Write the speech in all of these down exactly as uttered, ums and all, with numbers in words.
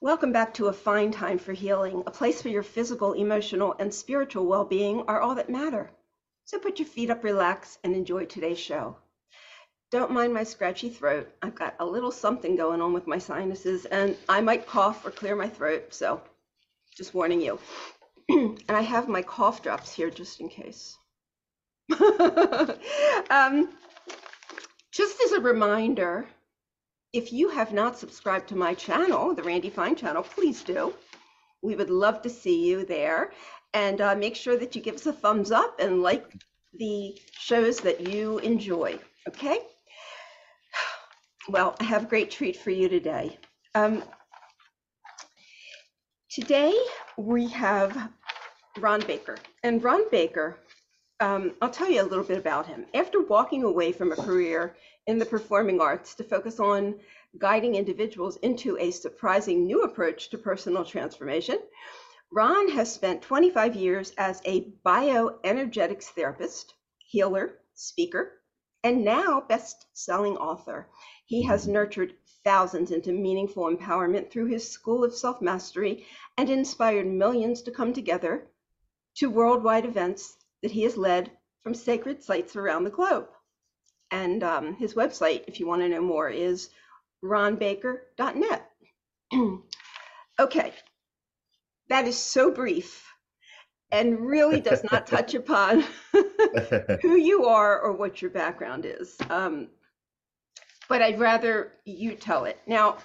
Welcome back to A Fine Time for Healing, a place where your physical, emotional, and spiritual well-being are all that matter. So put your feet up, relax, and enjoy today's show. Don't mind my scratchy throat. I've got a little something going on with my sinuses, and I might cough or clear my throat, so just warning you. And I have my cough drops here just in case. um, just as a reminder, if you have not subscribed to my channel, the Randy Fine channel, please do. We would love to see you there. And uh, make sure that you give us a thumbs up and like the shows that you enjoy, okay? Well, I have a great treat for you today. Um, today, we have Ron Baker. And Ron Baker, um, I'll tell you a little bit about him. After walking away from a career in the performing arts to focus on guiding individuals into a surprising new approach to personal transformation, Ron has spent twenty-five years as a bioenergetics therapist, healer, speaker, and now best-selling author. He has nurtured thousands into meaningful empowerment through his School of Self-Mastery and inspired millions to come together to worldwide events that he has led from sacred sites around the globe. And um, his website, if you want to know more, is ron baker dot net. Okay, that is so brief and really does not touch upon who you are or what your background is. Um, but I'd rather you tell it. Now,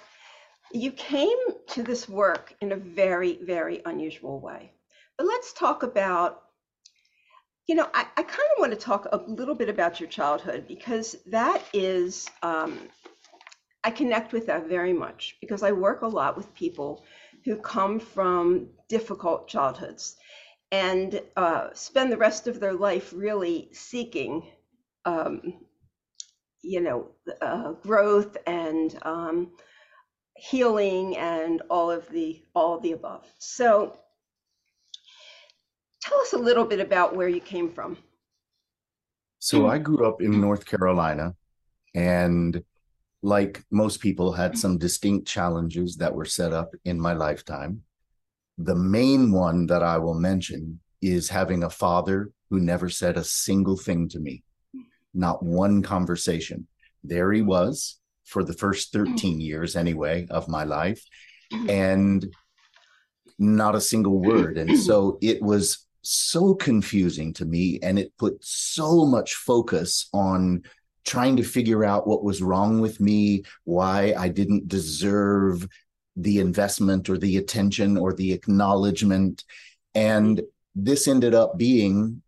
you came to this work in a very, very unusual way. But let's talk about, you know, I, I kind of want to talk a little bit about your childhood, because that is, um, I connect with that very much, because I work a lot with people who come from difficult childhoods and uh, spend the rest of their life really seeking, um, you know, uh, growth and um, healing and all of the all of the above. So tell us a little bit about where you came from. So I grew up in North Carolina, and like most people, had some distinct challenges that were set up in my lifetime. The main one that I will mention is having a father who never said a single thing to me, not one conversation. There he was for the first thirteen years anyway of my life, and not a single word. And so it was so confusing to me, and it put so much focus on trying to figure out what was wrong with me, why I didn't deserve the investment or the attention or the acknowledgement. And this ended up being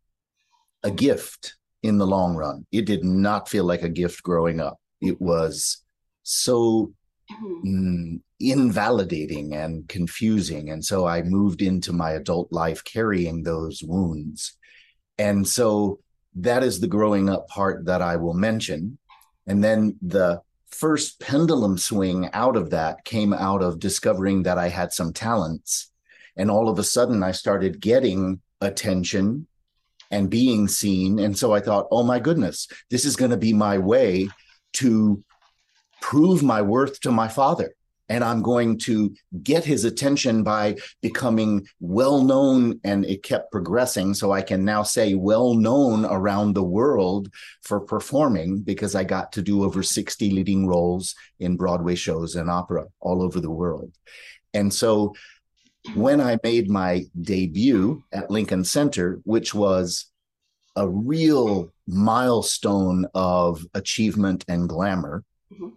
a gift in the long run. It did not feel like a gift growing up. It was so mm, invalidating and confusing. And so I moved into my adult life carrying those wounds. And so that is the growing up part that I will mention. And then the first pendulum swing out of that came out of discovering that I had some talents. And all of a sudden I started getting attention and being seen. And so I thought, oh my goodness, this is going to be my way to prove my worth to my father. And I'm going to get his attention by becoming well-known. And it kept progressing. So I can now say well-known around the world for performing, because I got to do over sixty leading roles in Broadway shows and opera all over the world. And so when I made my debut at Lincoln Center, which was a real milestone of achievement and glamour, mm-hmm.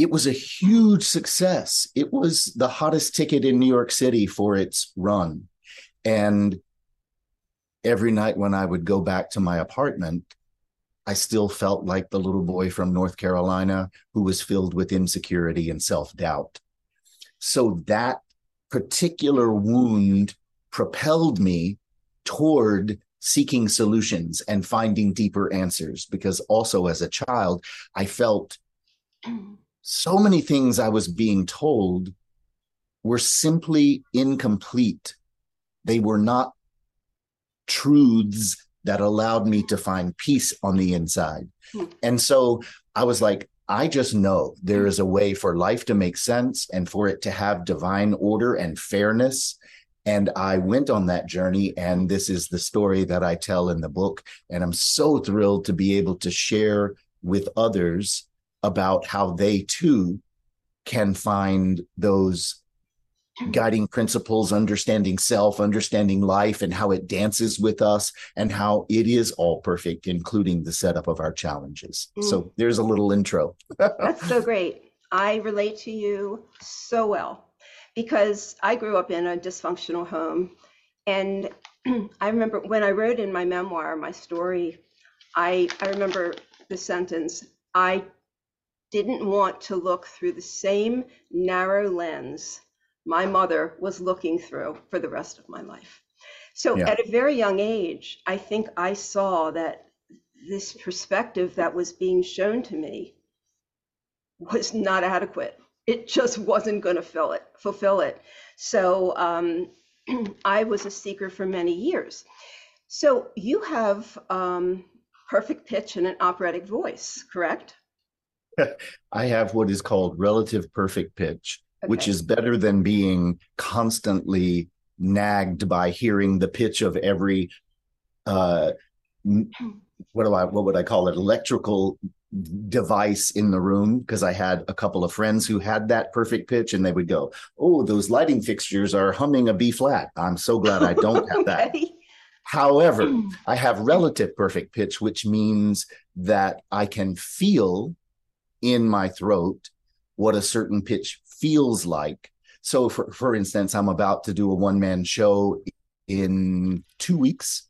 It was a huge success. It was the hottest ticket in New York City for its run. And every night when I would go back to my apartment, I still felt like the little boy from North Carolina who was filled with insecurity and self-doubt. So that particular wound propelled me toward seeking solutions and finding deeper answers, because also as a child, I felt so many things I was being told were simply incomplete. They were not truths that allowed me to find peace on the inside. And so I was like, I just know there is a way for life to make sense and for it to have divine order and fairness. And I went on that journey, and this is the story that I tell in the book. And I'm so thrilled to be able to share with others about how they too can find those guiding principles, understanding self, understanding life, and how it dances with us, and how it is all perfect, including the setup of our challenges. Mm. So there's a little intro. That's so great. I relate to you so well, because I grew up in a dysfunctional home. And I remember when I wrote in my memoir, my story, I, I remember the sentence, I didn't want to look through the same narrow lens my mother was looking through for the rest of my life. So yeah. At a very young age, I think I saw that this perspective that was being shown to me was not adequate. It just wasn't going to fill it, fulfill it. So um, I was a seeker for many years. So you have um, perfect pitch and an operatic voice, correct? I have what is called relative perfect pitch, okay, which is better than being constantly nagged by hearing the pitch of every, uh, what do I, what would I call it, electrical device in the room, because I had a couple of friends who had that perfect pitch, and they would go, oh, those lighting fixtures are humming a B flat. I'm so glad I don't have that. Okay. However, I have relative perfect pitch, which means that I can feel in my throat what a certain pitch feels like. So for, for instance, I'm about to do a one-man show in two weeks.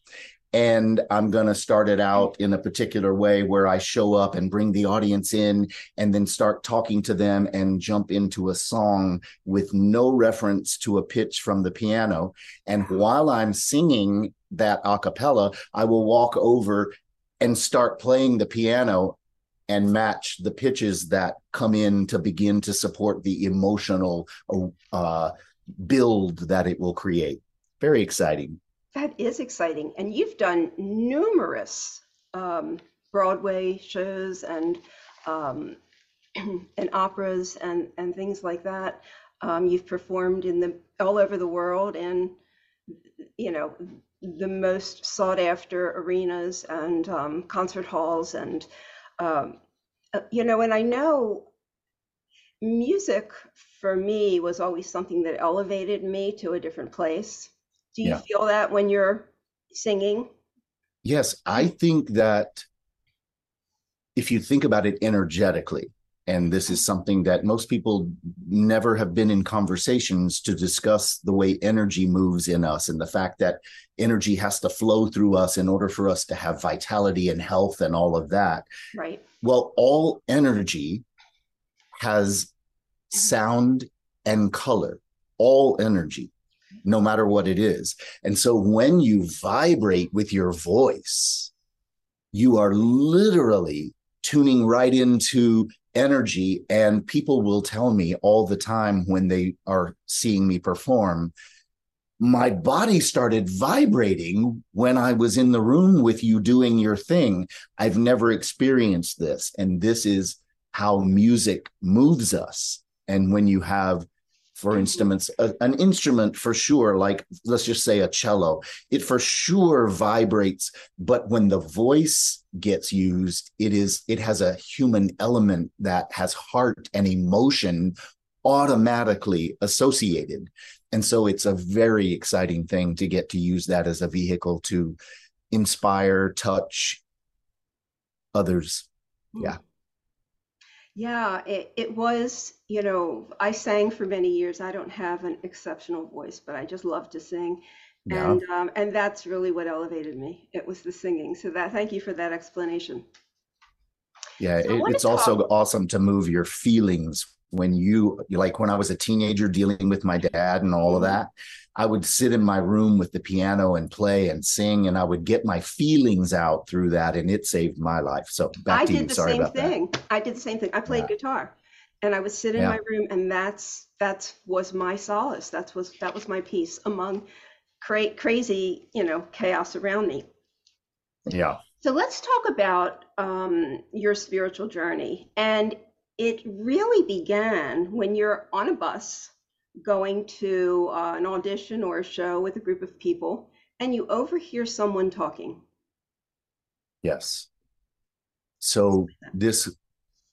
And I'm going to start it out in a particular way where I show up and bring the audience in and then start talking to them and jump into a song with no reference to a pitch from the piano. And while I'm singing that a cappella, I will walk over and start playing the piano and match the pitches that come in to begin to support the emotional uh, build that it will create. Very exciting. That is exciting. And you've done numerous um, Broadway shows and um, and operas and, and things like that. Um, you've performed in the all over the world in, you know, the most sought after arenas and um, concert halls. And, um, you know, and I know music for me was always something that elevated me to a different place. Do you yeah. feel that when you're singing? Yes, I think that if you think about it energetically, and this is something that most people never have been in conversations to discuss, the way energy moves in us and the fact that energy has to flow through us in order for us to have vitality and health and all of that. Right. Well, all energy has sound and color, all energy, no matter what it is. And so when you vibrate with your voice, you are literally tuning right into energy. And people will tell me all the time when they are seeing me perform, my body started vibrating when I was in the room with you doing your thing. I've never experienced this. And this is how music moves us. And when you have, for instance, a, an instrument for sure, like let's just say a cello, it for sure vibrates. But when the voice gets used, it is it has a human element that has heart and emotion automatically associated. And so it's a very exciting thing to get to use that as a vehicle to inspire, touch others. Yeah. Yeah, it, it was, you know, I sang for many years. I don't have an exceptional voice, but I just love to sing. Yeah. And um, and that's really what elevated me. It was the singing. So that, thank you for that explanation. Yeah, so it, it's talk- also awesome to move your feelings. When you, like when I was a teenager dealing with my dad and all of that, I would sit in my room with the piano and play and sing, and I would get my feelings out through that, and it saved my life. So back I to did you. The Sorry same about thing. That. I did the same thing. I played yeah. guitar, and I would sit in yeah. my room, and that's that was my solace. That was that was my peace among cra- crazy, you know, chaos around me. Yeah. So let's talk about um, your spiritual journey, and it really began when you're on a bus going to uh, an audition or a show with a group of people and you overhear someone talking. Yes. So this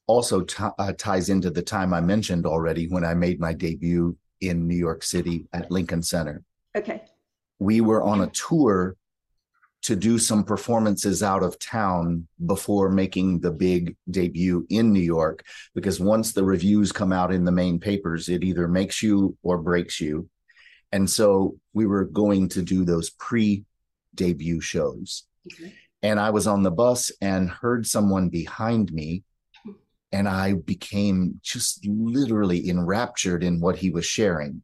also t- uh, ties into the time I mentioned already when I made my debut in New York City at Lincoln Center. Okay. We were on a tour to do some performances out of town before making the big debut in New York, because once the reviews come out in the main papers, it either makes you or breaks you. And so we were going to do those pre-debut shows. Okay. And I was on the bus and heard someone behind me, and I became just literally enraptured in what he was sharing.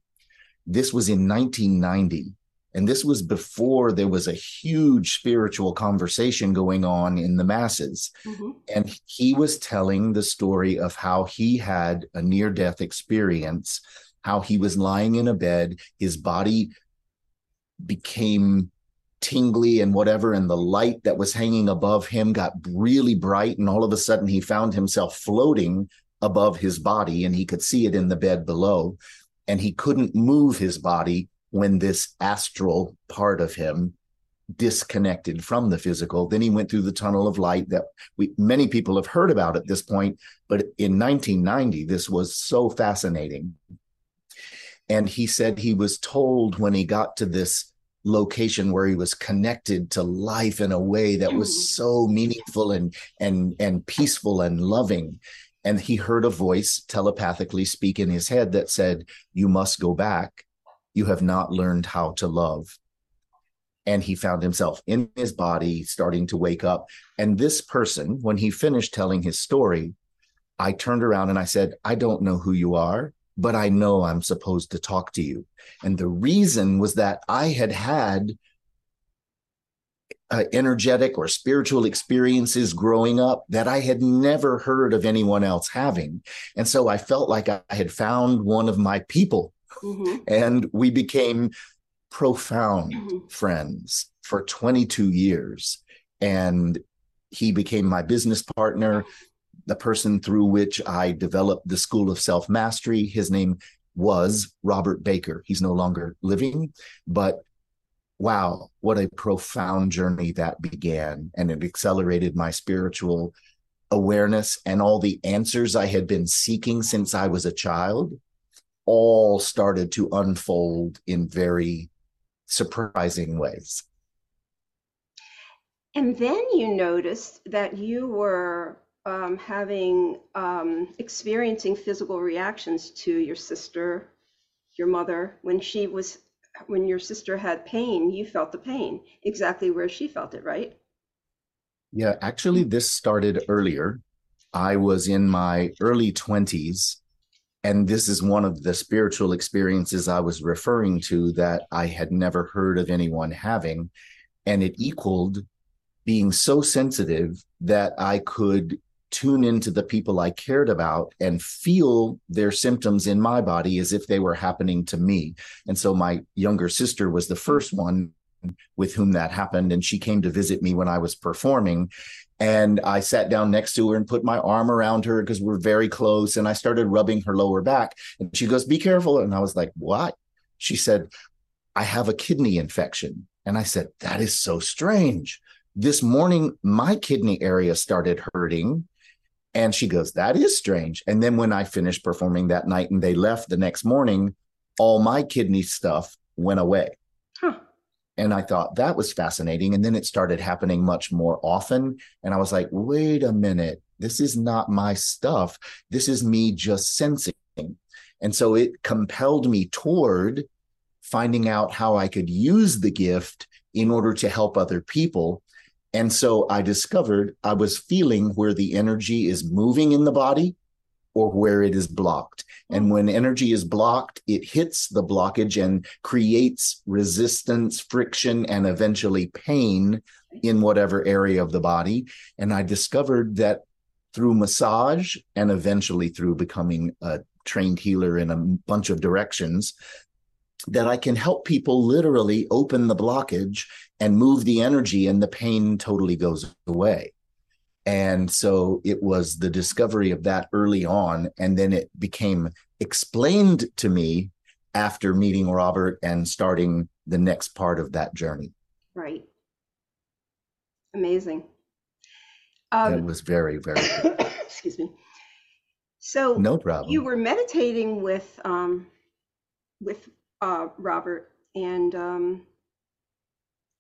This was in nineteen ninety. And this was before there was a huge spiritual conversation going on in the masses. Mm-hmm. And he was telling the story of how he had a near-death experience, how he was lying in a bed, his body became tingly and whatever, and the light that was hanging above him got really bright, and all of a sudden he found himself floating above his body, and he could see it in the bed below, and he couldn't move his body when this astral part of him disconnected from the physical. Then he went through the tunnel of light that we many people have heard about at this point, but in nineteen ninety, this was so fascinating. And he said he was told when he got to this location where he was connected to life in a way that was so meaningful and and and peaceful and loving. And he heard a voice telepathically speak in his head that said, "You must go back. You have not learned how to love." And he found himself in his body starting to wake up. And this person, when he finished telling his story, I turned around and I said, "I don't know who you are, but I know I'm supposed to talk to you." And the reason was that I had had uh, energetic or spiritual experiences growing up that I had never heard of anyone else having. And so I felt like I had found one of my people. Mm-hmm. And we became profound mm-hmm. friends for twenty-two years. And he became my business partner, the person through which I developed the School of Self-Mastery. His name was Robert Baker. He's no longer living, but wow, what a profound journey that began. And it accelerated my spiritual awareness and all the answers I had been seeking since I was a child. All started to unfold in very surprising ways. And then you noticed that you were um, having, um, experiencing physical reactions to your sister, your mother. When she was, when your sister had pain, you felt the pain exactly where she felt it, right? Yeah, actually this started earlier. I was in my early twenties. And this is one of the spiritual experiences I was referring to that I had never heard of anyone having. And it equaled being so sensitive that I could tune into the people I cared about and feel their symptoms in my body as if they were happening to me. And so my younger sister was the first one with whom that happened. And she came to visit me when I was performing. And I sat down next to her and put my arm around her because we're very close. And I started rubbing her lower back. And she goes, "Be careful." And I was like, "What?" She said, "I have a kidney infection." And I said, "That is so strange. This morning, my kidney area started hurting." And she goes, "That is strange." And then when I finished performing that night and they left the next morning, all my kidney stuff went away. Huh. And I thought that was fascinating. And then it started happening much more often. And I was like, wait a minute, this is not my stuff. This is me just sensing. And so it compelled me toward finding out how I could use the gift in order to help other people. And so I discovered I was feeling where the energy is moving in the body or where it is blocked. And when energy is blocked, it hits the blockage and creates resistance, friction, and eventually pain in whatever area of the body. And I discovered that through massage and eventually through becoming a trained healer in a bunch of directions, that I can help people literally open the blockage and move the energy, and the pain totally goes away. And so it was the discovery of that early on. And then it became explained to me after meeting Robert and starting the next part of that journey. Right. Amazing. Um, that was very, very good. Excuse me. So no problem. You were meditating with um, with uh, Robert, and um,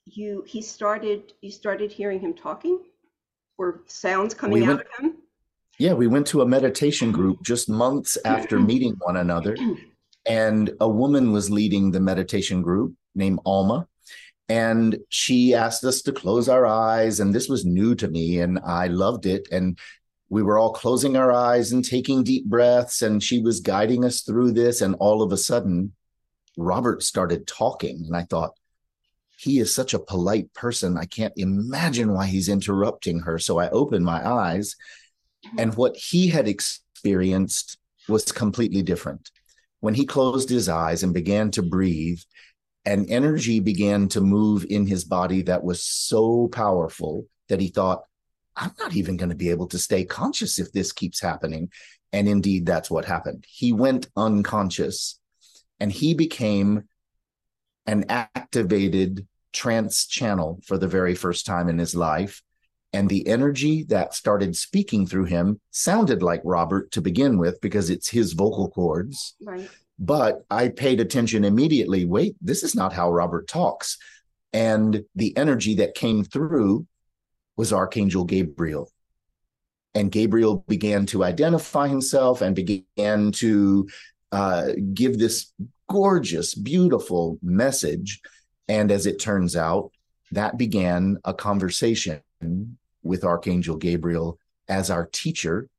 you he started you started hearing him talking, or sounds coming we out went, of him. Yeah, we went to a meditation group just months after meeting one another, and a woman was leading the meditation group named Alma. And she asked us to close our eyes, and this was new to me, and I loved it. And we were all closing our eyes and taking deep breaths, and she was guiding us through this. And all of a sudden, Robert started talking, and I thought, he is such a polite person. I can't imagine why he's interrupting her. So I opened my eyes, and what he had experienced was completely different. When he closed his eyes and began to breathe, and energy began to move in his body that was so powerful that he thought, I'm not even going to be able to stay conscious if this keeps happening. And indeed, that's what happened. He went unconscious, and he became an activated trance channel for the very first time in his life. And the energy that started speaking through him sounded like Robert to begin with, because it's his vocal cords. Right. But I paid attention immediately. Wait, this is not how Robert talks. And the energy that came through was Archangel Gabriel. And Gabriel began to identify himself and began to uh, give this gorgeous, beautiful message. And as it turns out, that began a conversation with Archangel Gabriel as our teacher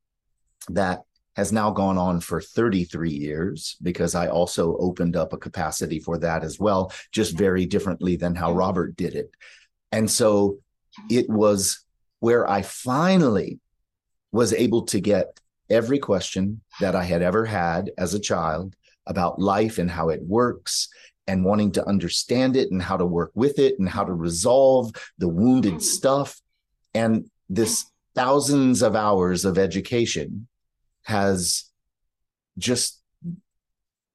that has now gone on for thirty-three years, because I also opened up a capacity for that as well, just very differently than how Robert did it. And so it was where I finally was able to get every question that I had ever had as a child about life and how it works, and wanting to understand it and how to work with it and how to resolve the wounded stuff. And this thousands of hours of education has just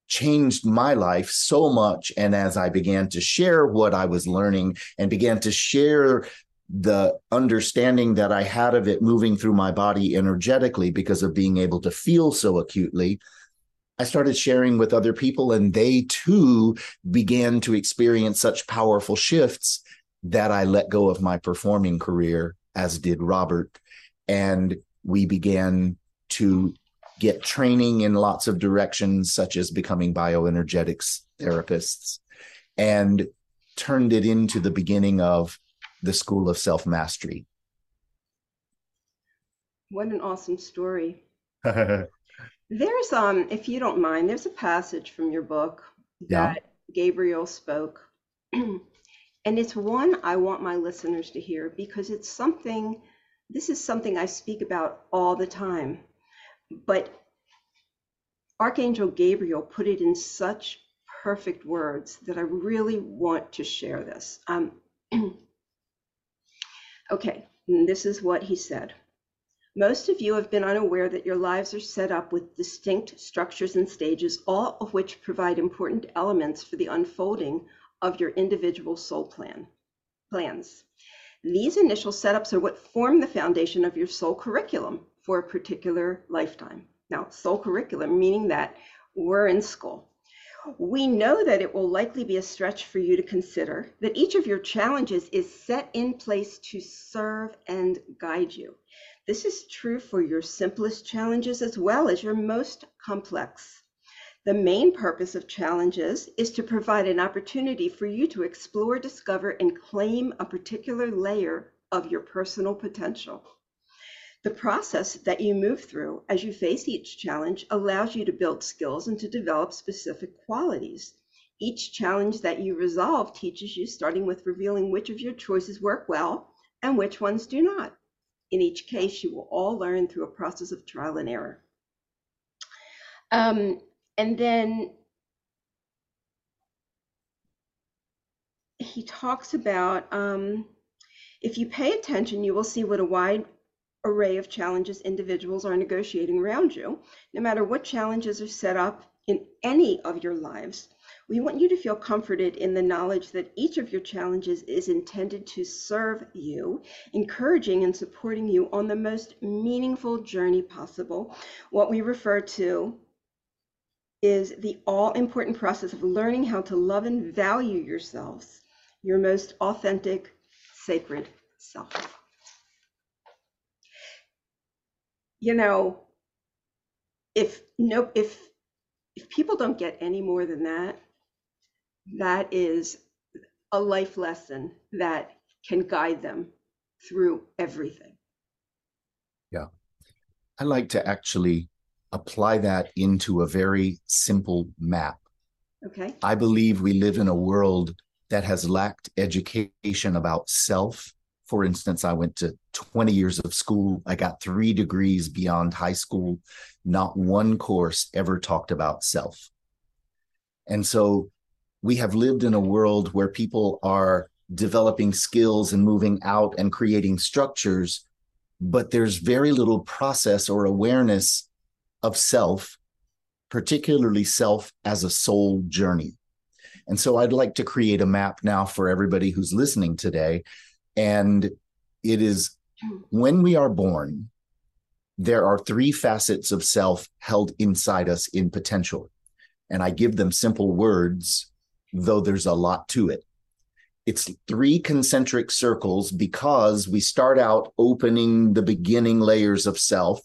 changed my life so much. And as I began to share what I was learning and began to share the understanding that I had of it moving through my body energetically because of being able to feel so acutely, I started sharing with other people, and they too began to experience such powerful shifts that I let go of my performing career, as did Robert. And we began to get training in lots of directions, such as becoming bioenergetics therapists, and turned it into the beginning of the School of Self-Mastery. What an awesome story. There's, um, if you don't mind, there's a passage from your book that yeah. Gabriel spoke. And it's one I want my listeners to hear, because it's something, this is something I speak about all the time. But Archangel Gabriel put it in such perfect words that I really want to share this. Um, okay, and this is what he said. Most of you have been unaware that your lives are set up with distinct structures and stages, all of which provide important elements for the unfolding of your individual soul plan, plans. These initial setups are what form the foundation of your soul curriculum for a particular lifetime. Now, soul curriculum, meaning that we're in school. We know that it will likely be a stretch for you to consider that each of your challenges is set in place to serve and guide you. This is true for your simplest challenges as well as your most complex. The main purpose of challenges is to provide an opportunity for you to explore, discover, and claim a particular layer of your personal potential. The process that you move through as you face each challenge allows you to build skills and to develop specific qualities. Each challenge that you resolve teaches you, starting with revealing which of your choices work well and which ones do not. In each case, you will all learn through a process of trial and error. Um, and then he talks about, um, if you pay attention, you will see what a wide array of challenges individuals are negotiating around you. No matter what challenges are set up in any of your lives, we want you to feel comforted in the knowledge that each of your challenges is intended to serve you, encouraging and supporting you on the most meaningful journey possible. What we refer to is the all-important process of learning how to love and value yourselves, your most authentic, sacred self. You know, if no, if if people don't get any more than that, that is a life lesson that can guide them through everything. Yeah, I like to actually apply that into a very simple map. Okay. I believe we live in a world that has lacked education about self. For instance, I went to twenty years of school. I got three degrees beyond high school. Not one course ever talked about self. And so we have lived in a world where people are developing skills and moving out and creating structures, but there's very little process or awareness of self, particularly self as a soul journey. And so I'd like to create a map now for everybody who's listening today. And it is, when we are born, there are three facets of self held inside us in potential. And I give them simple words, though there's a lot to it. It's three concentric circles because we start out opening the beginning layers of self,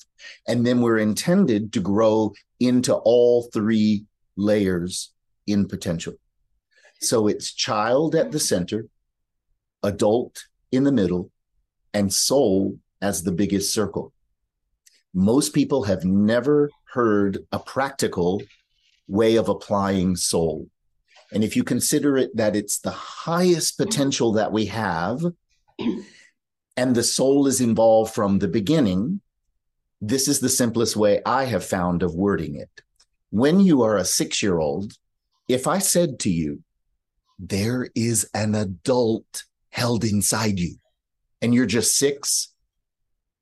and then we're intended to grow into all three layers in potential. So it's child at the center, adult in the middle, and soul as the biggest circle. Most people have never heard a practical way of applying soul. And if you consider it that it's the highest potential that we have, and the soul is involved from the beginning, this is the simplest way I have found of wording it. When you are a six-year-old, if I said to you, there is an adult held inside you, and you're just six,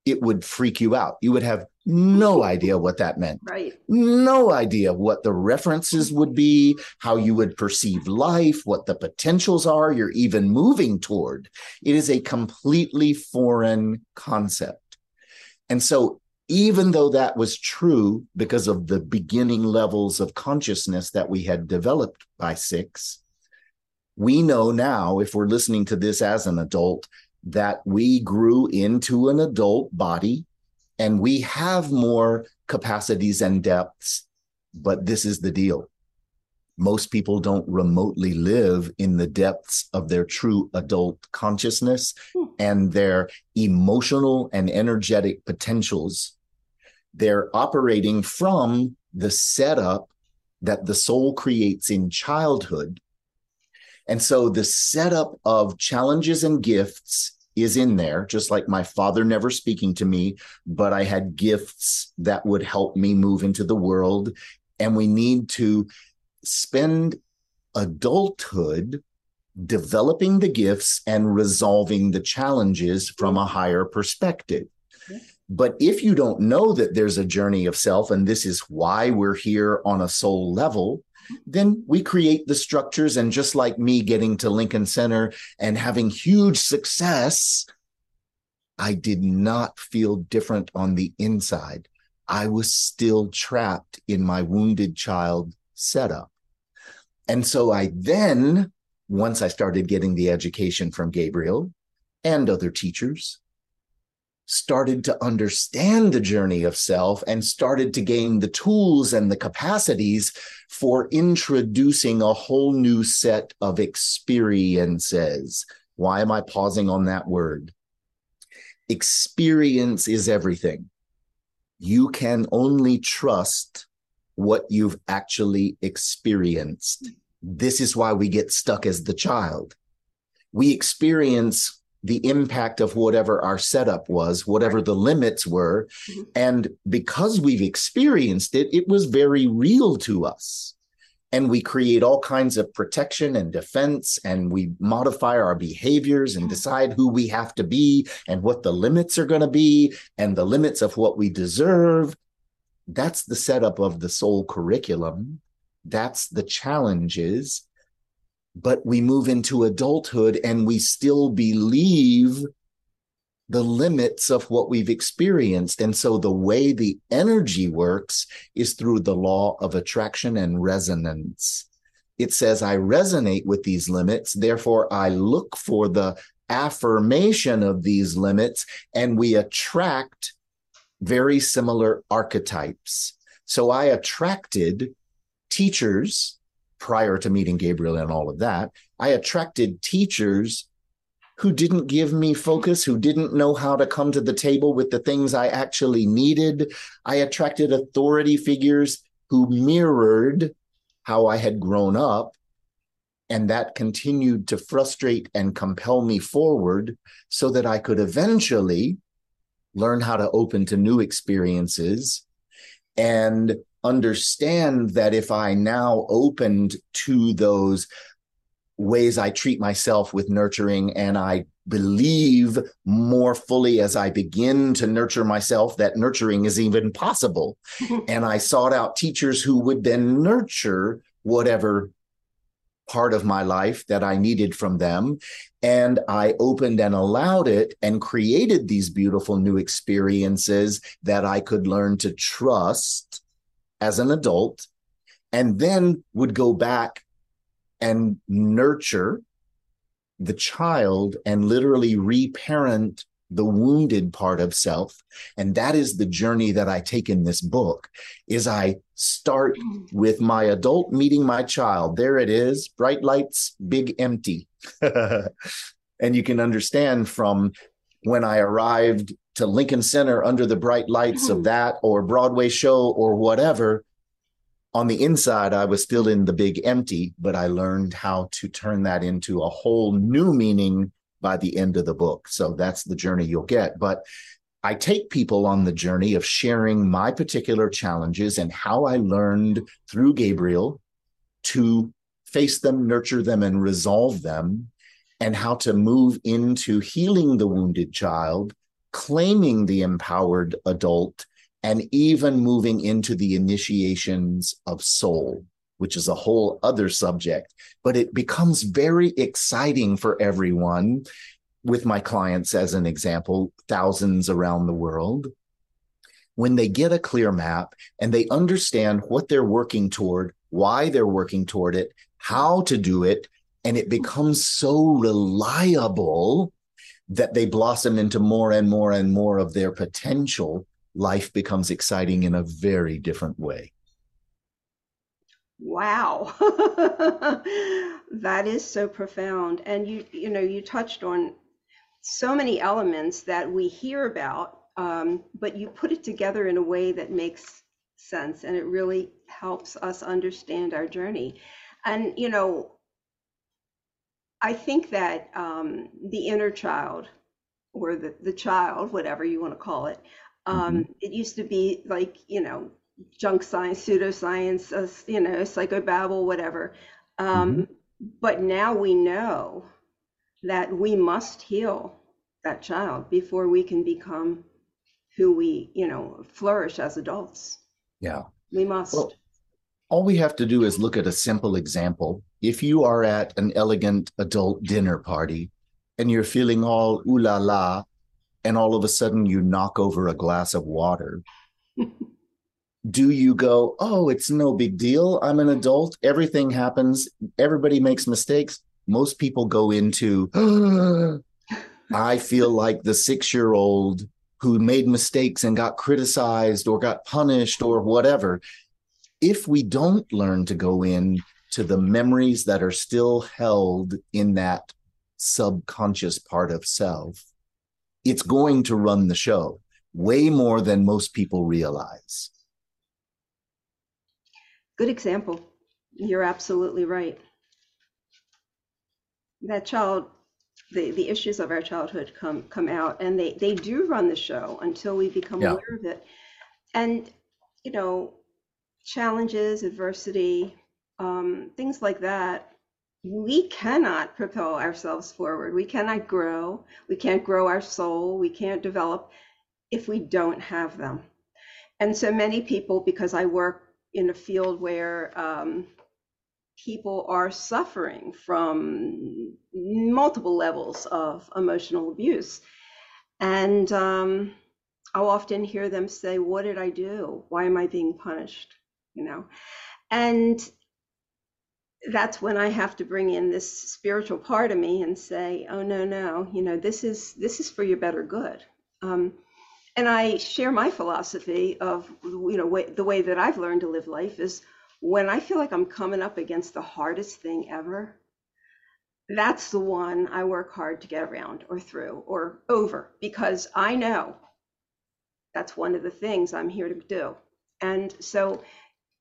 it would freak you out. You would have no idea what that meant. Right. No idea what the references would be, how you would perceive life, what the potentials are you're even moving toward. It is a completely foreign concept. And so even though that was true because of the beginning levels of consciousness that we had developed by six, we know now, if we're listening to this as an adult, that we grew into an adult body, and we have more capacities and depths, but this is the deal. Most people don't remotely live in the depths of their true adult consciousness and their emotional and energetic potentials. They're operating from the setup that the soul creates in childhood. And so the setup of challenges and gifts is in there, just like my father never speaking to me, but I had gifts that would help me move into the world. And we need to spend adulthood developing the gifts and resolving the challenges from a higher perspective. Okay. But if you don't know that there's a journey of self, and this is why we're here on a soul level, then we create the structures. And just like me getting to Lincoln Center and having huge success, I did not feel different on the inside. I was still trapped in my wounded child setup. And so I then, once I started getting the education from Gabriel and other teachers, started to understand the journey of self and started to gain the tools and the capacities for introducing a whole new set of experiences. Why am I pausing on that word? Experience is everything. You can only trust what you've actually experienced. This is why we get stuck as the child. We experience the impact of whatever our setup was, whatever the limits were. And because we've experienced it, it was very real to us. And we create all kinds of protection and defense, and we modify our behaviors and decide who we have to be and what the limits are going to be and the limits of what we deserve. That's the setup of the soul curriculum. That's the challenges. But we move into adulthood and we still believe the limits of what we've experienced. And so the way the energy works is through the law of attraction and resonance. It says, I resonate with these limits, therefore I look for the affirmation of these limits, and we attract very similar archetypes. So I attracted teachers, prior to meeting Gabriel and all of that, I attracted teachers who didn't give me focus, who didn't know how to come to the table with the things I actually needed. I attracted authority figures who mirrored how I had grown up, and that continued to frustrate and compel me forward so that I could eventually learn how to open to new experiences and understand that if I now opened to those ways I treat myself with nurturing, and I believe more fully as I begin to nurture myself that nurturing is even possible. And I sought out teachers who would then nurture whatever part of my life that I needed from them. And I opened and allowed it and created these beautiful new experiences that I could learn to trust as an adult, and then would go back and nurture the child and literally reparent the wounded part of self. And that is the journey that I take in this book, is I start with my adult meeting my child. There it is, Bright Lights, Big Empty. And you can understand from when I arrived to Lincoln Center under the bright lights of that or Broadway show or whatever, on the inside, I was still in the big empty, but I learned how to turn that into a whole new meaning by the end of the book. So that's the journey you'll get. But I take people on the journey of sharing my particular challenges and how I learned through Gabriel to face them, nurture them, and resolve them, and how to move into healing the wounded child, claiming the empowered adult, and even moving into the initiations of soul, which is a whole other subject. But it becomes very exciting for everyone, with my clients as an example, thousands around the world, when they get a clear map and they understand what they're working toward, why they're working toward it, how to do it, and it becomes so reliable that they blossom into more and more and more of their potential. Life becomes exciting in a very different way. Wow. That is so profound. And you, you know, you touched on so many elements that we hear about, um, but you put it together in a way that makes sense, and it really helps us understand our journey. And, you know, I think that um, the inner child, or the, the child, whatever you want to call it, Um, it used to be like, you know, junk science, pseudoscience, uh, you know, psychobabble, whatever. Um, mm-hmm. But now we know that we must heal that child before we can become who we, you know, flourish as adults. Yeah, we must. Well, all we have to do is look at a simple example. If you are at an elegant adult dinner party and you're feeling all ooh la la, and all of a sudden you knock over a glass of water, do you go, oh, it's no big deal, I'm an adult, everything happens, everybody makes mistakes? Most people go into, oh, I feel like the six-year-old who made mistakes and got criticized or got punished or whatever. If we don't learn to go in to the memories that are still held in that subconscious part of self, it's going to run the show way more than most people realize. Good example. You're absolutely right. That child, the, the issues of our childhood come come out, and they, they do run the show until we become yeah. aware of it. And, you know, challenges, adversity, um, things like that, we cannot propel ourselves forward. We cannot grow. We can't grow our soul. We can't develop if we don't have them. And so many people, because I work in a field where um, people are suffering from multiple levels of emotional abuse. And um, I'll often hear them say, what did I do? Why am I being punished? You know, and that's when I have to bring in this spiritual part of me and say, oh, no, no, you know, this is this is for your better good. Um, and I share my philosophy of, you know, way, the way that I've learned to live life is when I feel like I'm coming up against the hardest thing ever, that's the one I work hard to get around or through or over, because I know that's one of the things I'm here to do. And so,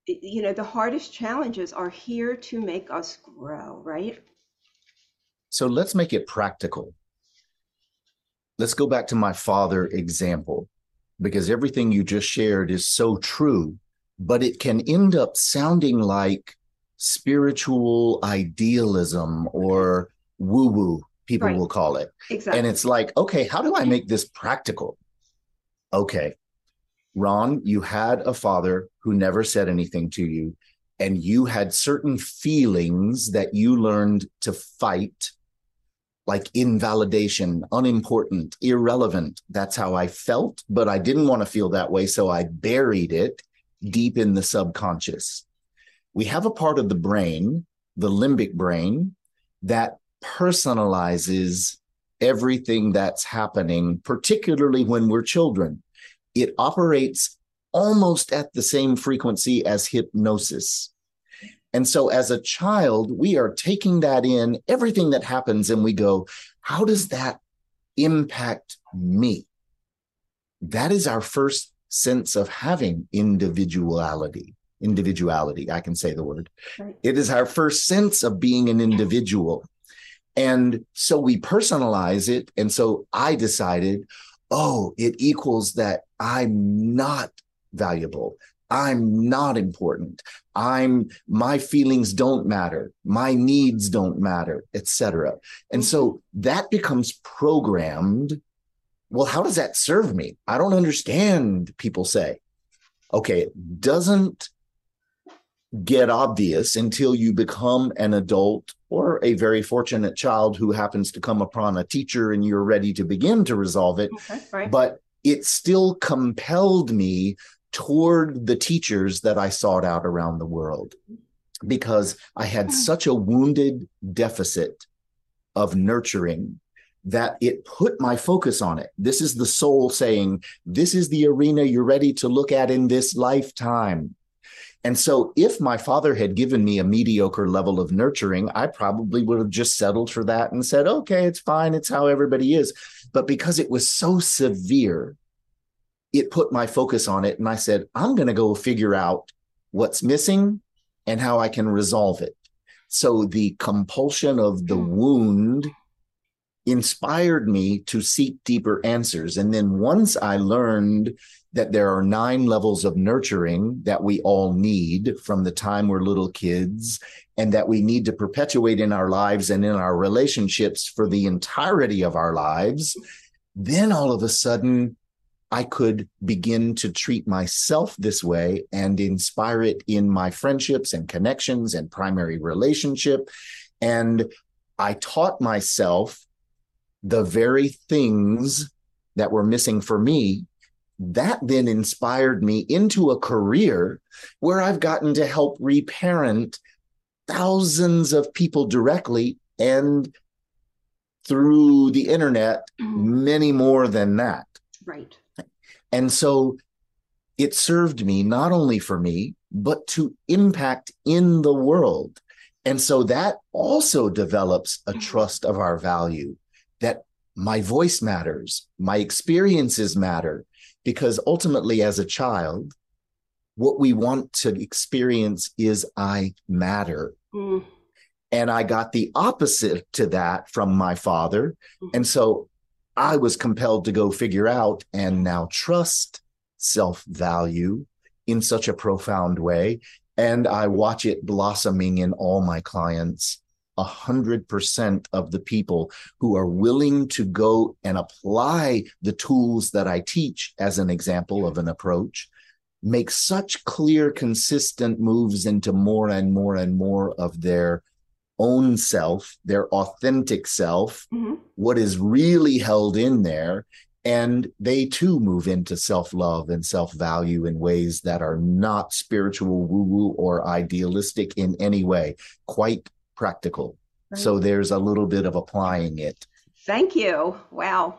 you know, the hardest challenges are here to make us grow, right? So let's make it practical. Let's go back to my father example, because everything you just shared is so true, but it can end up sounding like spiritual idealism or woo-woo, people right. will call it. Exactly. And it's like, okay, how do I make this practical? Okay, Ron, you had a father who never said anything to you, and you had certain feelings that you learned to fight, like invalidation, unimportant, irrelevant. That's how I felt, but I didn't want to feel that way, so I buried it deep in the subconscious. We have a part of the brain, the limbic brain, that personalizes everything that's happening, particularly when we're children. It operates almost at the same frequency as hypnosis. And so as a child, we are taking that in, everything that happens, and we go, how does that impact me? That is our first sense of having individuality. Individuality, I can say the word. Right. It is our first sense of being an individual. And so we personalize it. And so I decided, oh, it equals that I'm not valuable. I'm not important. I'm, my feelings don't matter. My needs don't matter, et cetera. And so that becomes programmed. Well, how does that serve me? I don't understand, people say. Okay, it doesn't get obvious until you become an adult or a very fortunate child who happens to come upon a teacher and you're ready to begin to resolve it. Okay, right. But it still compelled me toward the teachers that I sought out around the world, because I had such a wounded deficit of nurturing that it put my focus on it. This is the soul saying, this is the arena you're ready to look at in this lifetime. And so if my father had given me a mediocre level of nurturing, I probably would have just settled for that and said, okay, it's fine. It's how everybody is. But because it was so severe, it put my focus on it. And I said, I'm going to go figure out what's missing and how I can resolve it. So the compulsion of the wound inspired me to seek deeper answers. And then once I learned that there are nine levels of nurturing that we all need from the time we're little kids, and that we need to perpetuate in our lives and in our relationships for the entirety of our lives, then all of a sudden I could begin to treat myself this way and inspire it in my friendships and connections and primary relationship. And I taught myself the very things that were missing for me. That then inspired me into a career where I've gotten to help reparent thousands of people directly, and through the internet, many more than that. Right. And so it served me not only for me, but to impact in the world. And so that also develops a trust of our value, that my voice matters, my experiences matter. Because ultimately, as a child, what we want to experience is I matter. Mm. And I got the opposite to that from my father. Mm. And so I was compelled to go figure out and now trust self-value in such a profound way. And I watch it blossoming in all my clients. A hundred percent of the people who are willing to go and apply the tools that I teach as an example of an approach make such clear, consistent moves into more and more and more of their own self, their authentic self, mm-hmm. what is really held in there. And they too move into self-love and self-value in ways that are not spiritual, woo-woo, or idealistic in any way, quite practical. Right. So there's a little bit of applying it. Thank you. Wow.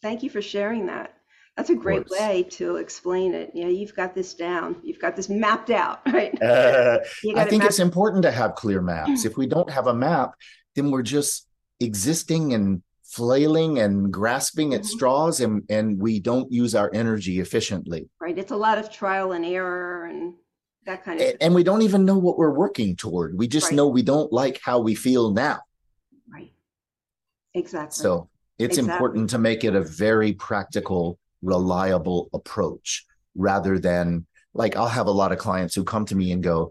Thank you for sharing that. That's a great way to explain it. Yeah, you've got this down. You've got this mapped out, right? Uh, I think it's important to have clear maps. If we don't have a map, then we're just existing and flailing and grasping at mm-hmm. straws, and, and we don't use our energy efficiently. Right. It's a lot of trial and error and that kind of and, and we don't even know what we're working toward. We just right. know we don't like how we feel now. Right. Exactly. So it's exactly. important to make it a very practical, reliable approach rather than, like, I'll have a lot of clients who come to me and go,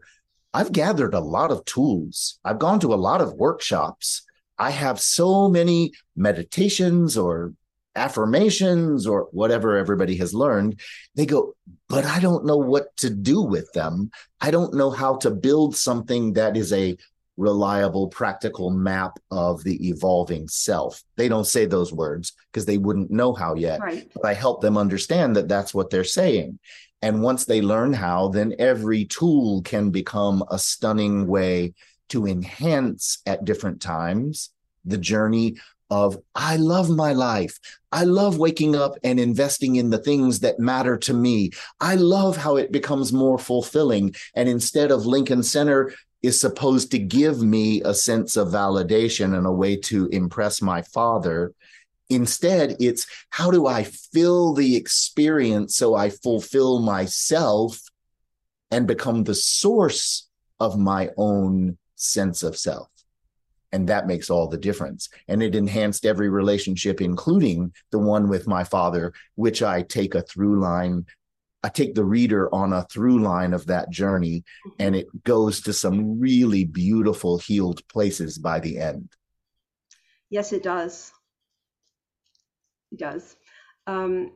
I've gathered a lot of tools. I've gone to a lot of workshops. I have so many meditations or affirmations or whatever everybody has learned. They go, but I don't know what to do with them. I don't know how to build something that is a reliable, practical map of the evolving self. They don't say those words because they wouldn't know how yet. Right. But I help them understand that that's what they're saying. And once they learn how, then every tool can become a stunning way to enhance at different times the journey of, I love my life. I love waking up and investing in the things that matter to me. I love how it becomes more fulfilling. And instead of Lincoln Center is supposed to give me a sense of validation and a way to impress my father. Instead, it's how do I fill the experience so I fulfill myself and become the source of my own sense of self. And that makes all the difference. And it enhanced every relationship, including the one with my father, which I take a through line I take the reader on a through line of that journey, and it goes to some really beautiful healed places by the end. Yes, it does. It does. Um,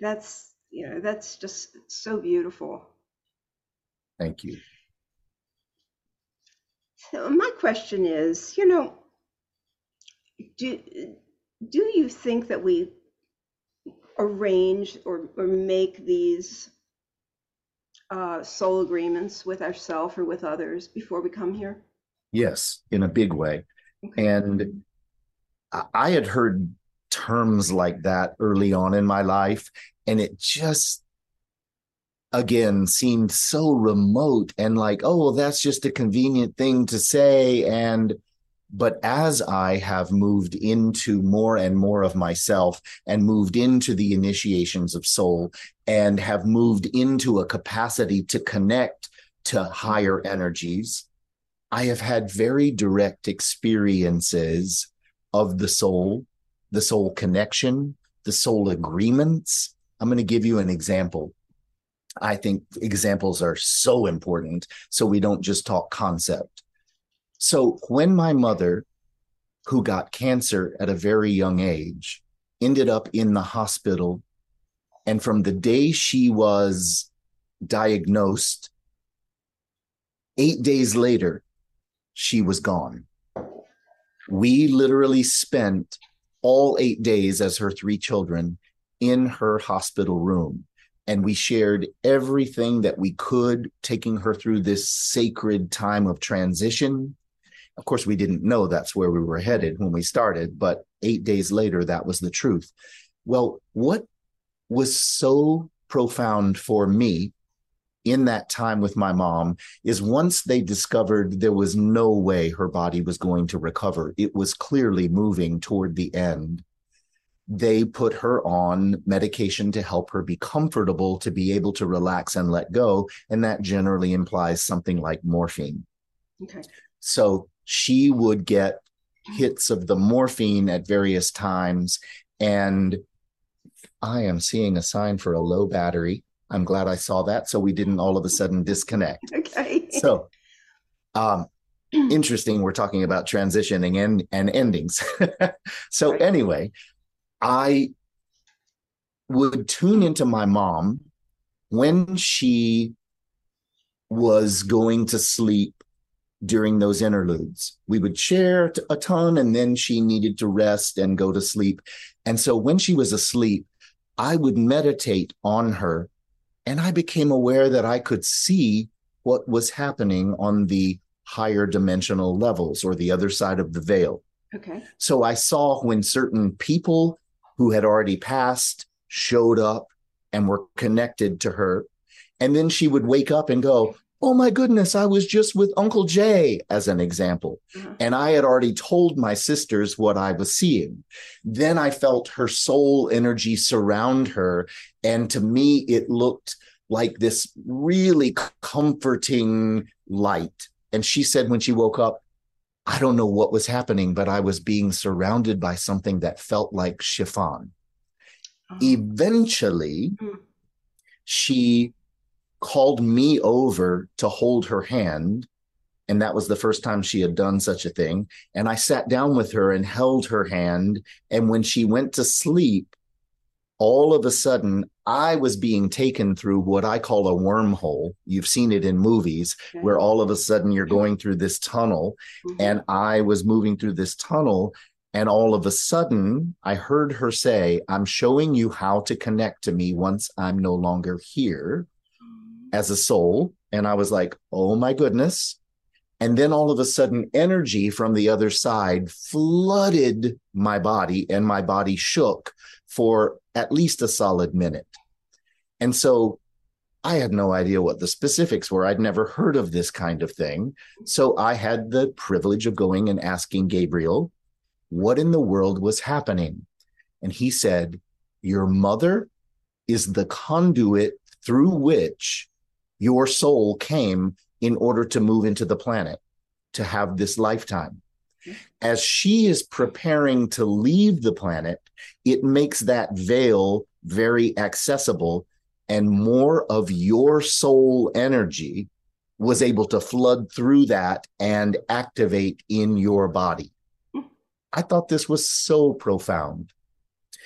that's, you know, that's just so beautiful. Thank you. So my question is, you know, do, do you think that we arrange or, or make these uh, soul agreements with ourselves or with others before we come here? Yes, in a big way. Okay. And I had heard terms like that early on in my life, and it just, again, seemed so remote and like, oh, well, that's just a convenient thing to say. And But as I have moved into more and more of myself and moved into the initiations of soul and have moved into a capacity to connect to higher energies, I have had very direct experiences of the soul, the soul connection, the soul agreements. I'm going to give you an example. I think examples are so important, so we don't just talk concept. So when my mother, who got cancer at a very young age, ended up in the hospital, and from the day she was diagnosed, eight days later, she was gone. We literally spent all eight days as her three children in her hospital room. And we shared everything that we could, taking her through this sacred time of transition. Of course, we didn't know that's where we were headed when we started, but eight days later, that was the truth. Well, what was so profound for me in that time with my mom is once they discovered there was no way her body was going to recover, it was clearly moving toward the end. They put her on medication to help her be comfortable, to be able to relax and let go. And that generally implies something like morphine. Okay. So she would get hits of the morphine at various times. And I am seeing a sign for a low battery. I'm glad I saw that, so we didn't all of a sudden disconnect. Okay. So, um, interesting. We're talking about transitioning and, and endings. So right. Anyway, I would tune into my mom when she was going to sleep during those interludes. We would share a ton, and then she needed to rest and go to sleep. And so when she was asleep, I would meditate on her. And I became aware that I could see what was happening on the higher dimensional levels, or the other side of the veil. Okay. So I saw when certain people who had already passed showed up and were connected to her. And then she would wake up and go, oh my goodness, I was just with Uncle Jay, as an example. Mm-hmm. And I had already told my sisters what I was seeing. Then I felt her soul energy surround her. And to me, it looked like this really comforting light. And she said when she woke up, I don't know what was happening, but I was being surrounded by something that felt like chiffon. Oh. Eventually, mm. she called me over to hold her hand. And that was the first time she had done such a thing. And I sat down with her and held her hand. And when she went to sleep, all of a sudden, I was being taken through what I call a wormhole. You've seen it in movies, okay, where all of a sudden you're going through this tunnel. Mm-hmm. And I was moving through this tunnel. And all of a sudden, I heard her say, I'm showing you how to connect to me once I'm no longer here as a soul. And I was like, oh my goodness. And then all of a sudden, energy from the other side flooded my body, and my body shook for at least a solid minute. And so I had no idea what the specifics were. I'd never heard of this kind of thing. So I had the privilege of going and asking Gabriel, what in the world was happening? And he said, your mother is the conduit through which your soul came in order to move into the planet, to have this lifetime. As she is preparing to leave the planet, it makes that veil very accessible, and more of your soul energy was able to flood through that and activate in your body. I thought this was so profound.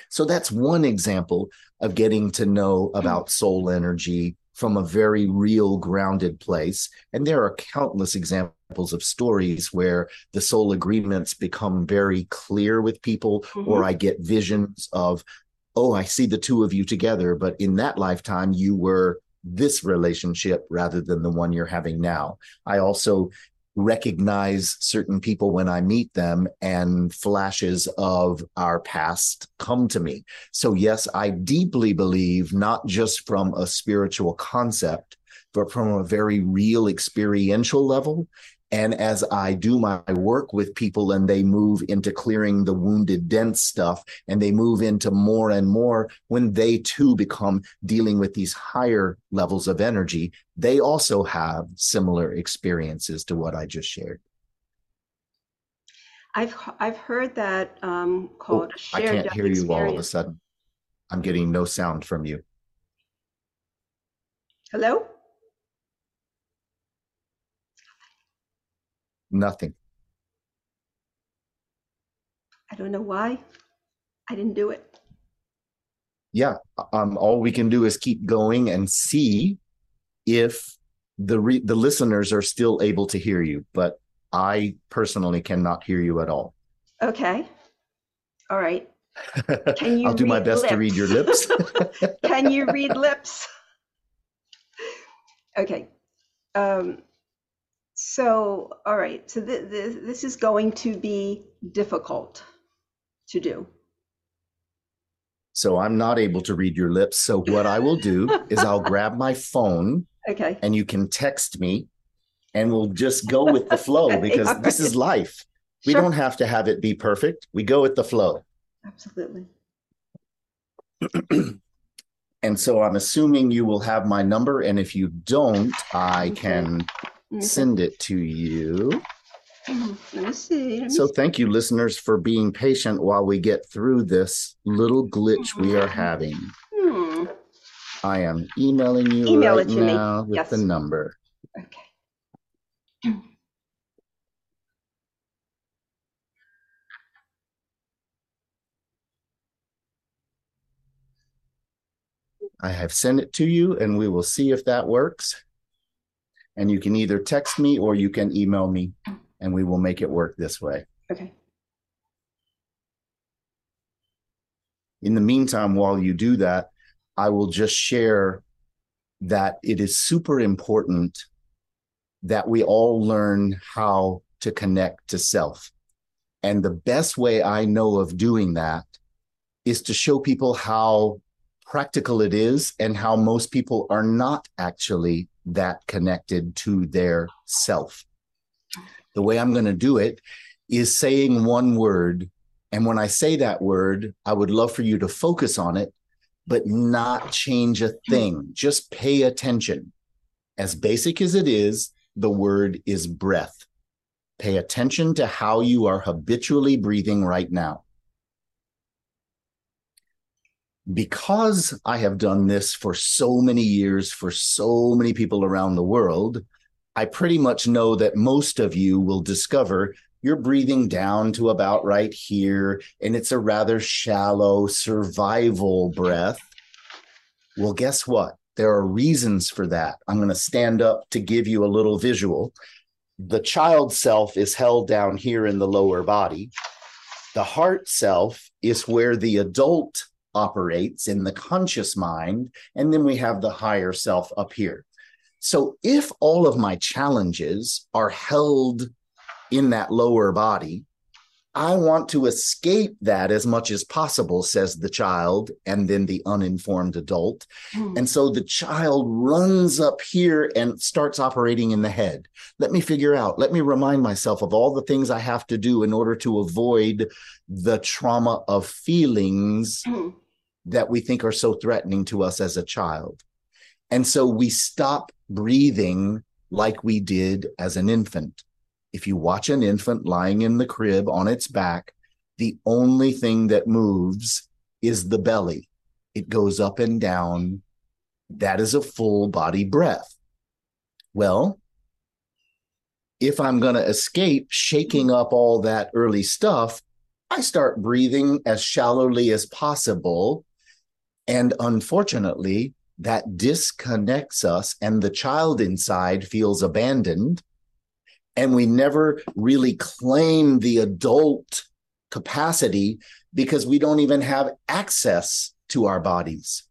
So that's one example of getting to know about soul energy from a very real, grounded place. And there are countless examples of stories where the soul agreements become very clear with people, mm-hmm. or I get visions of, oh, I see the two of you together, but in that lifetime, you were this relationship rather than the one you're having now. I also recognize certain people when I meet them, and flashes of our past come to me. So yes, I deeply believe, not just from a spiritual concept, but from a very real experiential level. And as I do my work with people and they move into clearing the wounded, dense stuff, and they move into more and more, when they too become dealing with these higher levels of energy, they also have similar experiences to what I just shared. I've I've heard that um, called oh, shared experience. I can't hear you all of a sudden. I'm getting no sound from you. Hello? Nothing. I don't know why. I didn't do it. Yeah. Um, all we can do is keep going and see if the re- the listeners are still able to hear you. But I personally cannot hear you at all. Okay. All right. Can you I'll do my best lips? to read your lips. Can you read lips? Okay. Um, So, all right, so th- th- this is going to be difficult to do. So I'm not able to read your lips. So what I will do is I'll grab my phone, okay, and you can text me, and we'll just go with the flow, okay, because right. This is life. We sure. don't have to have it be perfect. We go with the flow. Absolutely. And so I'm assuming you will have my number. And if you don't, I okay. can... Mm-hmm. send it to you. Let me see. Let me so thank you, listeners, for being patient while we get through this little glitch mm-hmm. we are having. Mm. I am emailing you Email right it to now me. with yes. the number. Okay. I have sent it to you, and we will see if that works. And you can either text me or you can email me, and we will make it work this way. Okay. In the meantime, while you do that, I will just share that it is super important that we all learn how to connect to self. And the best way I know of doing that is to show people how practical it is and how most people are not actually that connected to their self. The way I'm going to do it is saying one word. And when I say that word, I would love for you to focus on it, but not change a thing. Just pay attention. As basic as it is, the word is breath. Pay attention to how you are habitually breathing right now. Because I have done this for so many years, for so many people around the world, I pretty much know that most of you will discover you're breathing down to about right here, and it's a rather shallow survival breath. Well, guess what? There are reasons for that. I'm going to stand up to give you a little visual. The child self is held down here in the lower body. The heart self is where the adult operates in the conscious mind, and then we have the higher self up here. So if all of my challenges are held in that lower body, I want to escape that as much as possible, says the child, and then the uninformed adult. Mm. And so the child runs up here and starts operating in the head. Let me figure out, let me remind myself of all the things I have to do in order to avoid the trauma of feelings mm. that we think are so threatening to us as a child. And so we stop breathing like we did as an infant. If you watch an infant lying in the crib on its back, the only thing that moves is the belly. It goes up and down. That is a full body breath. Well, if I'm going to escape shaking up all that early stuff, I start breathing as shallowly as possible. And unfortunately, that disconnects us, and the child inside feels abandoned. And we never really claim the adult capacity because we don't even have access to our bodies.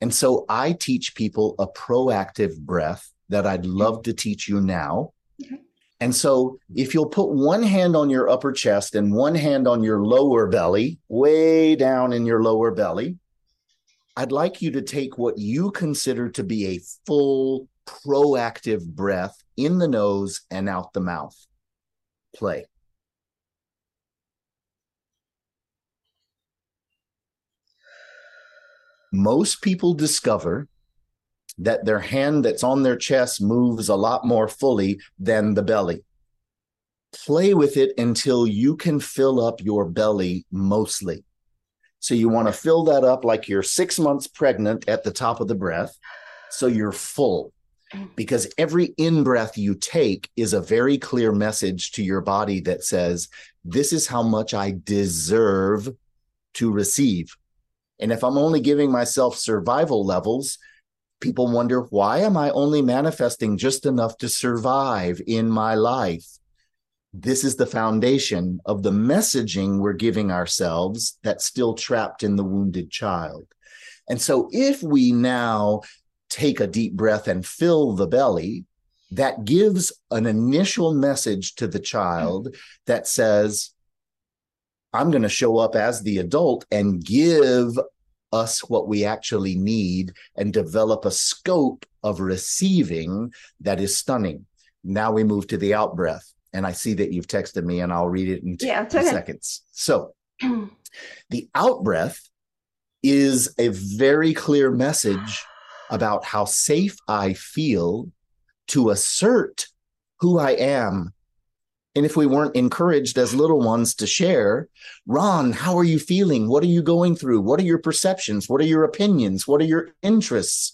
And so I teach people a proactive breath that I'd love to teach you now. Okay. And so if you'll put one hand on your upper chest and one hand on your lower belly, way down in your lower belly, I'd like you to take what you consider to be a full proactive breath in the nose and out the mouth. Play. Most people discover that their hand that's on their chest moves a lot more fully than the belly. Play with it until you can fill up your belly mostly. So you want to fill that up like you're six months pregnant at the top of the breath, so you're full. Because every in-breath you take is a very clear message to your body that says, this is how much I deserve to receive. And if I'm only giving myself survival levels, people wonder, why am I only manifesting just enough to survive in my life? This is the foundation of the messaging we're giving ourselves that's still trapped in the wounded child. And so if we now take a deep breath and fill the belly, that gives an initial message to the child that says, I'm going to show up as the adult and give us what we actually need and develop a scope of receiving that is stunning. Now we move to the out breath. And I see that you've texted me, and I'll read it in yeah, two seconds. So the out breath is a very clear message about how safe I feel to assert who I am And if we weren't encouraged as little ones to share, Ron, how are you feeling? What are you going through? What are your perceptions? What are your opinions? What are your interests?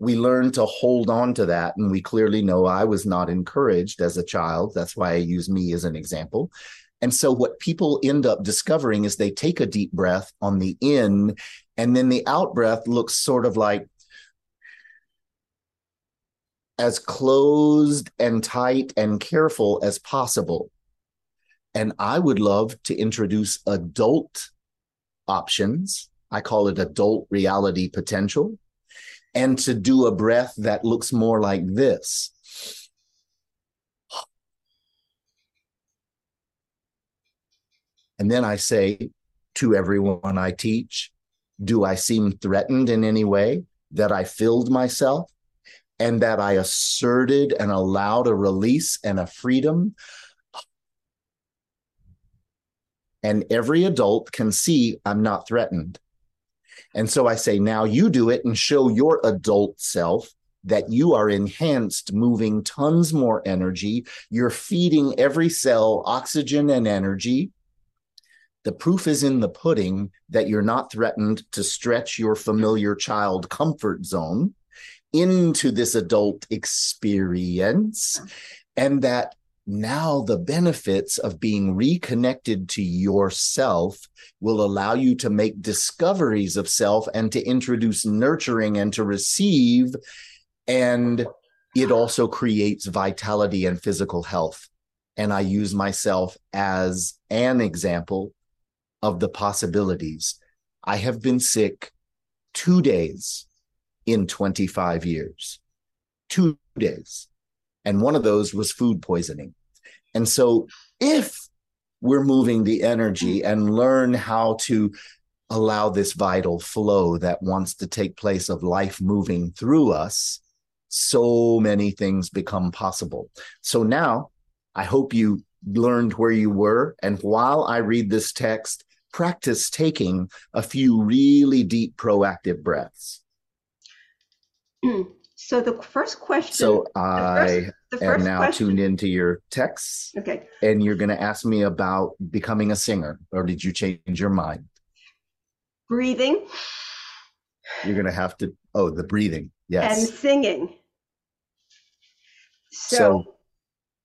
We learn to hold on to that. And we clearly know I was not encouraged as a child. That's why I use me as an example. And so what people end up discovering is they take a deep breath on the in, and then the out breath looks sort of like as closed and tight and careful as possible. And I would love to introduce adult options. I call it adult reality potential. And to do a breath that looks more like this. And then I say to everyone I teach, do I seem threatened in any way, that I filled myself and that I asserted and allowed a release and a freedom? And every adult can see I'm not threatened. And so I say, now you do it and show your adult self that you are enhanced, moving tons more energy. You're feeding every cell oxygen and energy. The proof is in the pudding that you're not threatened to stretch your familiar child comfort zone into this adult experience, and that now the benefits of being reconnected to yourself will allow you to make discoveries of self and to introduce nurturing and to receive, and it also creates vitality and physical health. And I use myself as an example of the possibilities. I have been sick two days in twenty-five years, two days. And one of those was food poisoning. And so if we're moving the energy and learn how to allow this vital flow that wants to take place of life moving through us, so many things become possible. So now I hope you learned where you were. And while I read this text, practice taking a few really deep proactive breaths. So the first question. So I the first, the first am now question, tuned into your texts. Okay. And you're going to ask me about becoming a singer, or did you change your mind? Breathing. You're going to have to. Oh, the breathing. Yes. And singing. So, so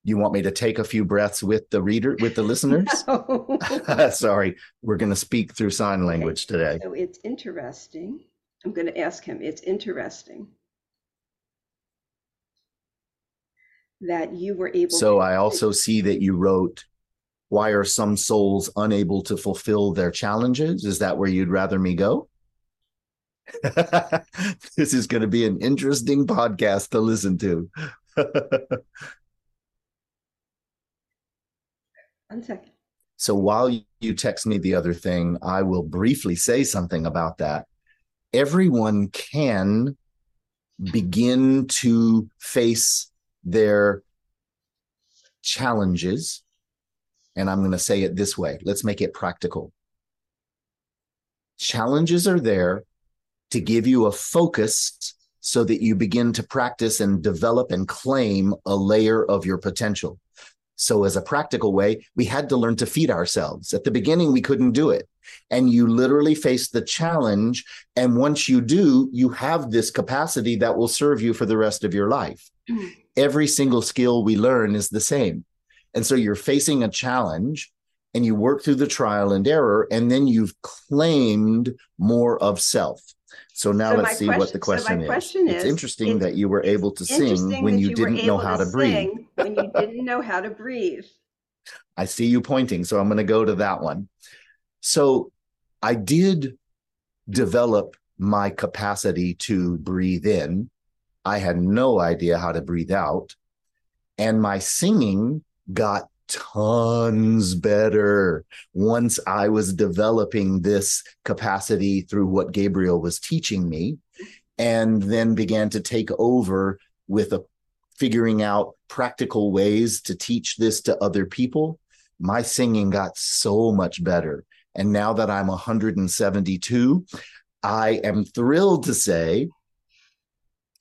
you want me to take a few breaths with the reader, with the listeners? No. Sorry. We're going to speak through sign language okay. today. So it's interesting. I'm going to ask him, it's interesting that you were able. So to I also see that you wrote, why are some souls unable to fulfill their challenges? Is that where you'd rather me go? This is going to be an interesting podcast to listen to. One second. So while you text me the other thing, I will briefly say something about that. Everyone can begin to face their challenges. And I'm going to say it this way. Let's make it practical. Challenges are there to give you a focus so that you begin to practice and develop and claim a layer of your potential. So as a practical way, we had to learn to feed ourselves. At the beginning, we couldn't do it. And you literally face the challenge. And once you do, you have this capacity that will serve you for the rest of your life. Every single skill we learn is the same. And so you're facing a challenge and you work through the trial and error, and then you've claimed more of self. So now so let's see question, what the question, so is. question is. It's interesting it's that you were able to sing when you, you didn't know how to, to breathe. When you didn't know how to breathe. I see you pointing, so I'm going to go to that one. So I did develop my capacity to breathe in. I had no idea how to breathe out. And my singing got tons better once I was developing this capacity through what Gabriel was teaching me, and then began to take over with a, figuring out practical ways to teach this to other people. My singing got so much better. And now that I'm one hundred seventy-two, I am thrilled to say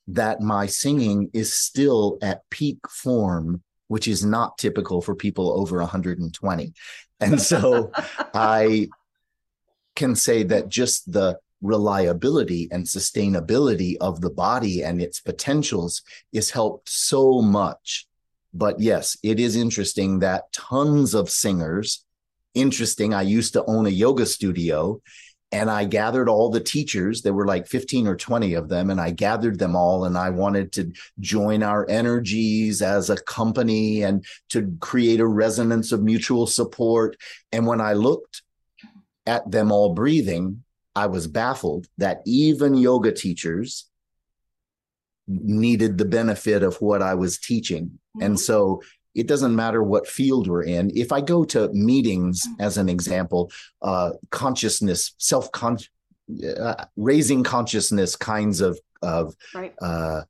that my singing is still at peak form which is not typical for people over one hundred twenty. And so I can say that just the reliability and sustainability of the body and its potentials is helped so much. But yes, it is interesting that tons of singers, interesting, I used to own a yoga studio, and I gathered all the teachers, there were like fifteen or twenty of them, and I gathered them all, and I wanted to join our energies as a company and to create a resonance of mutual support. And when I looked at them all breathing, I was baffled that even yoga teachers needed the benefit of what I was teaching. And so it doesn't matter what field we're in. If I go to meetings, as an example, uh, consciousness, self-con, uh, raising consciousness kinds of, of right. uh,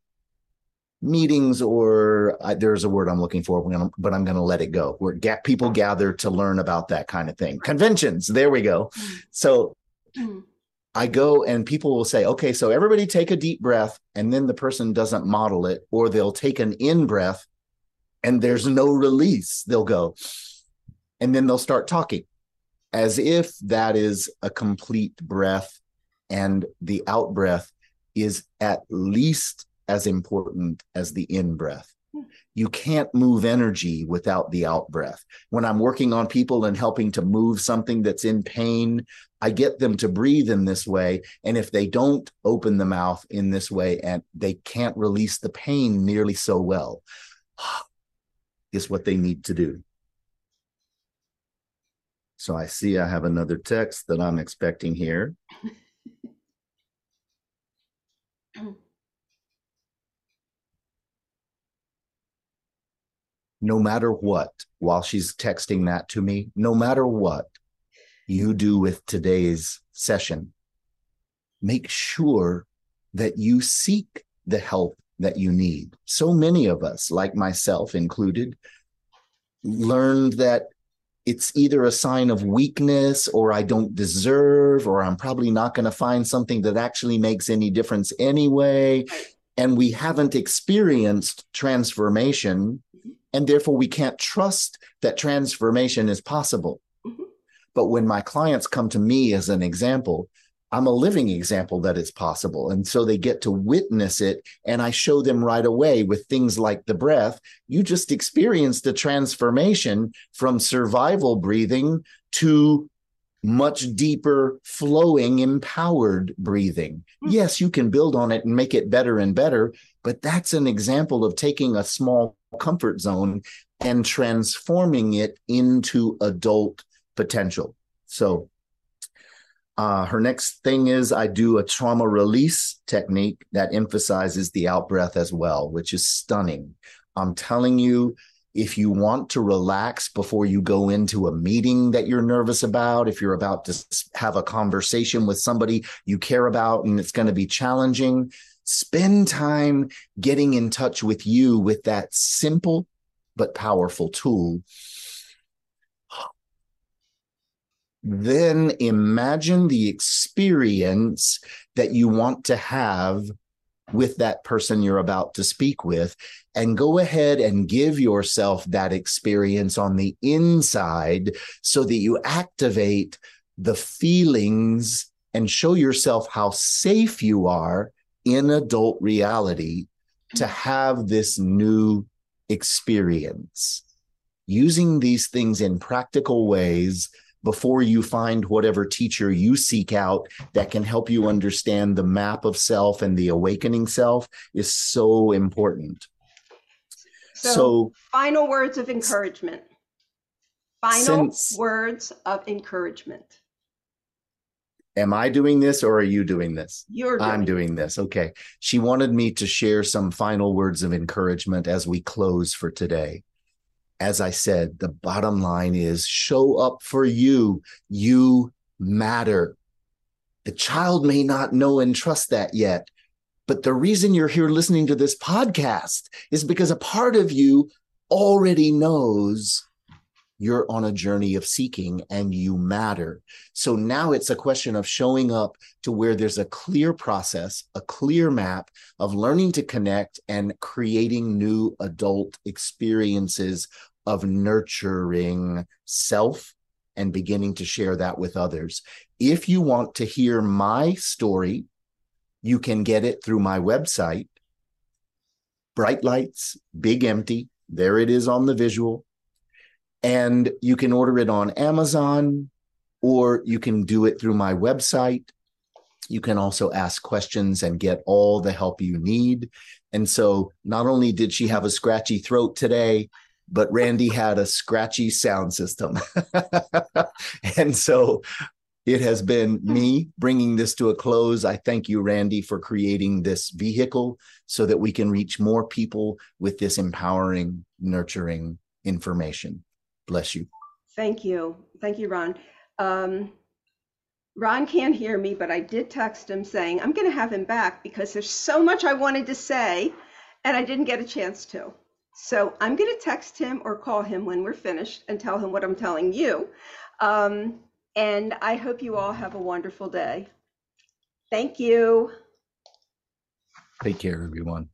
meetings, or uh, there's a word I'm looking for, but I'm going to let it go, where ga- people gather to learn about that kind of thing. Conventions, there we go. So I go and people will say, okay, so everybody take a deep breath, and then the person doesn't model it, or they'll take an in-breath and there's no release. They'll go, and then they'll start talking as if that is a complete breath, and the out-breath is at least as important as the in-breath. You can't move energy without the out-breath. When I'm working on people and helping to move something that's in pain, I get them to breathe in this way. And if they don't open the mouth in this way, and they can't release the pain nearly so well, is what they need to do. So I see I have another text that I'm expecting here. No matter what, while she's texting that to me, no matter what you do with today's session, make sure that you seek the help that you need. So many of us, like myself included, learned that it's either a sign of weakness, or I don't deserve, or I'm probably not going to find something that actually makes any difference anyway. And we haven't experienced transformation, and therefore we can't trust that transformation is possible. Mm-hmm. But when my clients come to me as an example, I'm a living example that it's possible. And so they get to witness it. And I show them right away with things like the breath. You just experienced a transformation from survival breathing to much deeper, flowing, empowered breathing. Yes, you can build on it and make it better and better, but that's an example of taking a small comfort zone and transforming it into adult potential. So uh, her next thing is, I do a trauma release technique that emphasizes the out-breath as well, which is stunning. I'm telling you, if you want to relax before you go into a meeting that you're nervous about, if you're about to have a conversation with somebody you care about and it's going to be challenging, spend time getting in touch with you with that simple but powerful tool. Then imagine the experience that you want to have with that person you're about to speak with, and go ahead and give yourself that experience on the inside so that you activate the feelings and show yourself how safe you are in adult reality to have this new experience. Using these things in practical ways before you find whatever teacher you seek out that can help you understand the map of self and the awakening self is so important. So, so final words of encouragement. Final since, words of encouragement. Am I doing this, or are you doing this? You're doing I'm it. doing this. Okay. She wanted me to share some final words of encouragement as we close for today. As I said, the bottom line is show up for you. You matter. The child may not know and trust that yet, but the reason you're here listening to this podcast is because a part of you already knows you're on a journey of seeking and you matter. So now it's a question of showing up to where there's a clear process, a clear map of learning to connect and creating new adult experiences of nurturing self and beginning to share that with others. If you want to hear my story, you can get it through my website, Bright Lights, Big Empty. There it is on the visual. And you can order it on Amazon, or you can do it through my website. You can also ask questions and get all the help you need. And so not only did she have a scratchy throat today, but Randy had a scratchy sound system. And so it has been me bringing this to a close. I thank you, Randy, for creating this vehicle so that we can reach more people with this empowering, nurturing information. Bless you. Thank you. Thank you, Ron. Um, Ron can't hear me, but I did text him saying, I'm going to have him back because there's so much I wanted to say and I didn't get a chance to. So I'm going to text him or call him when we're finished and tell him what I'm telling you. Um, and I hope you all have a wonderful day. Thank you. Take care, everyone.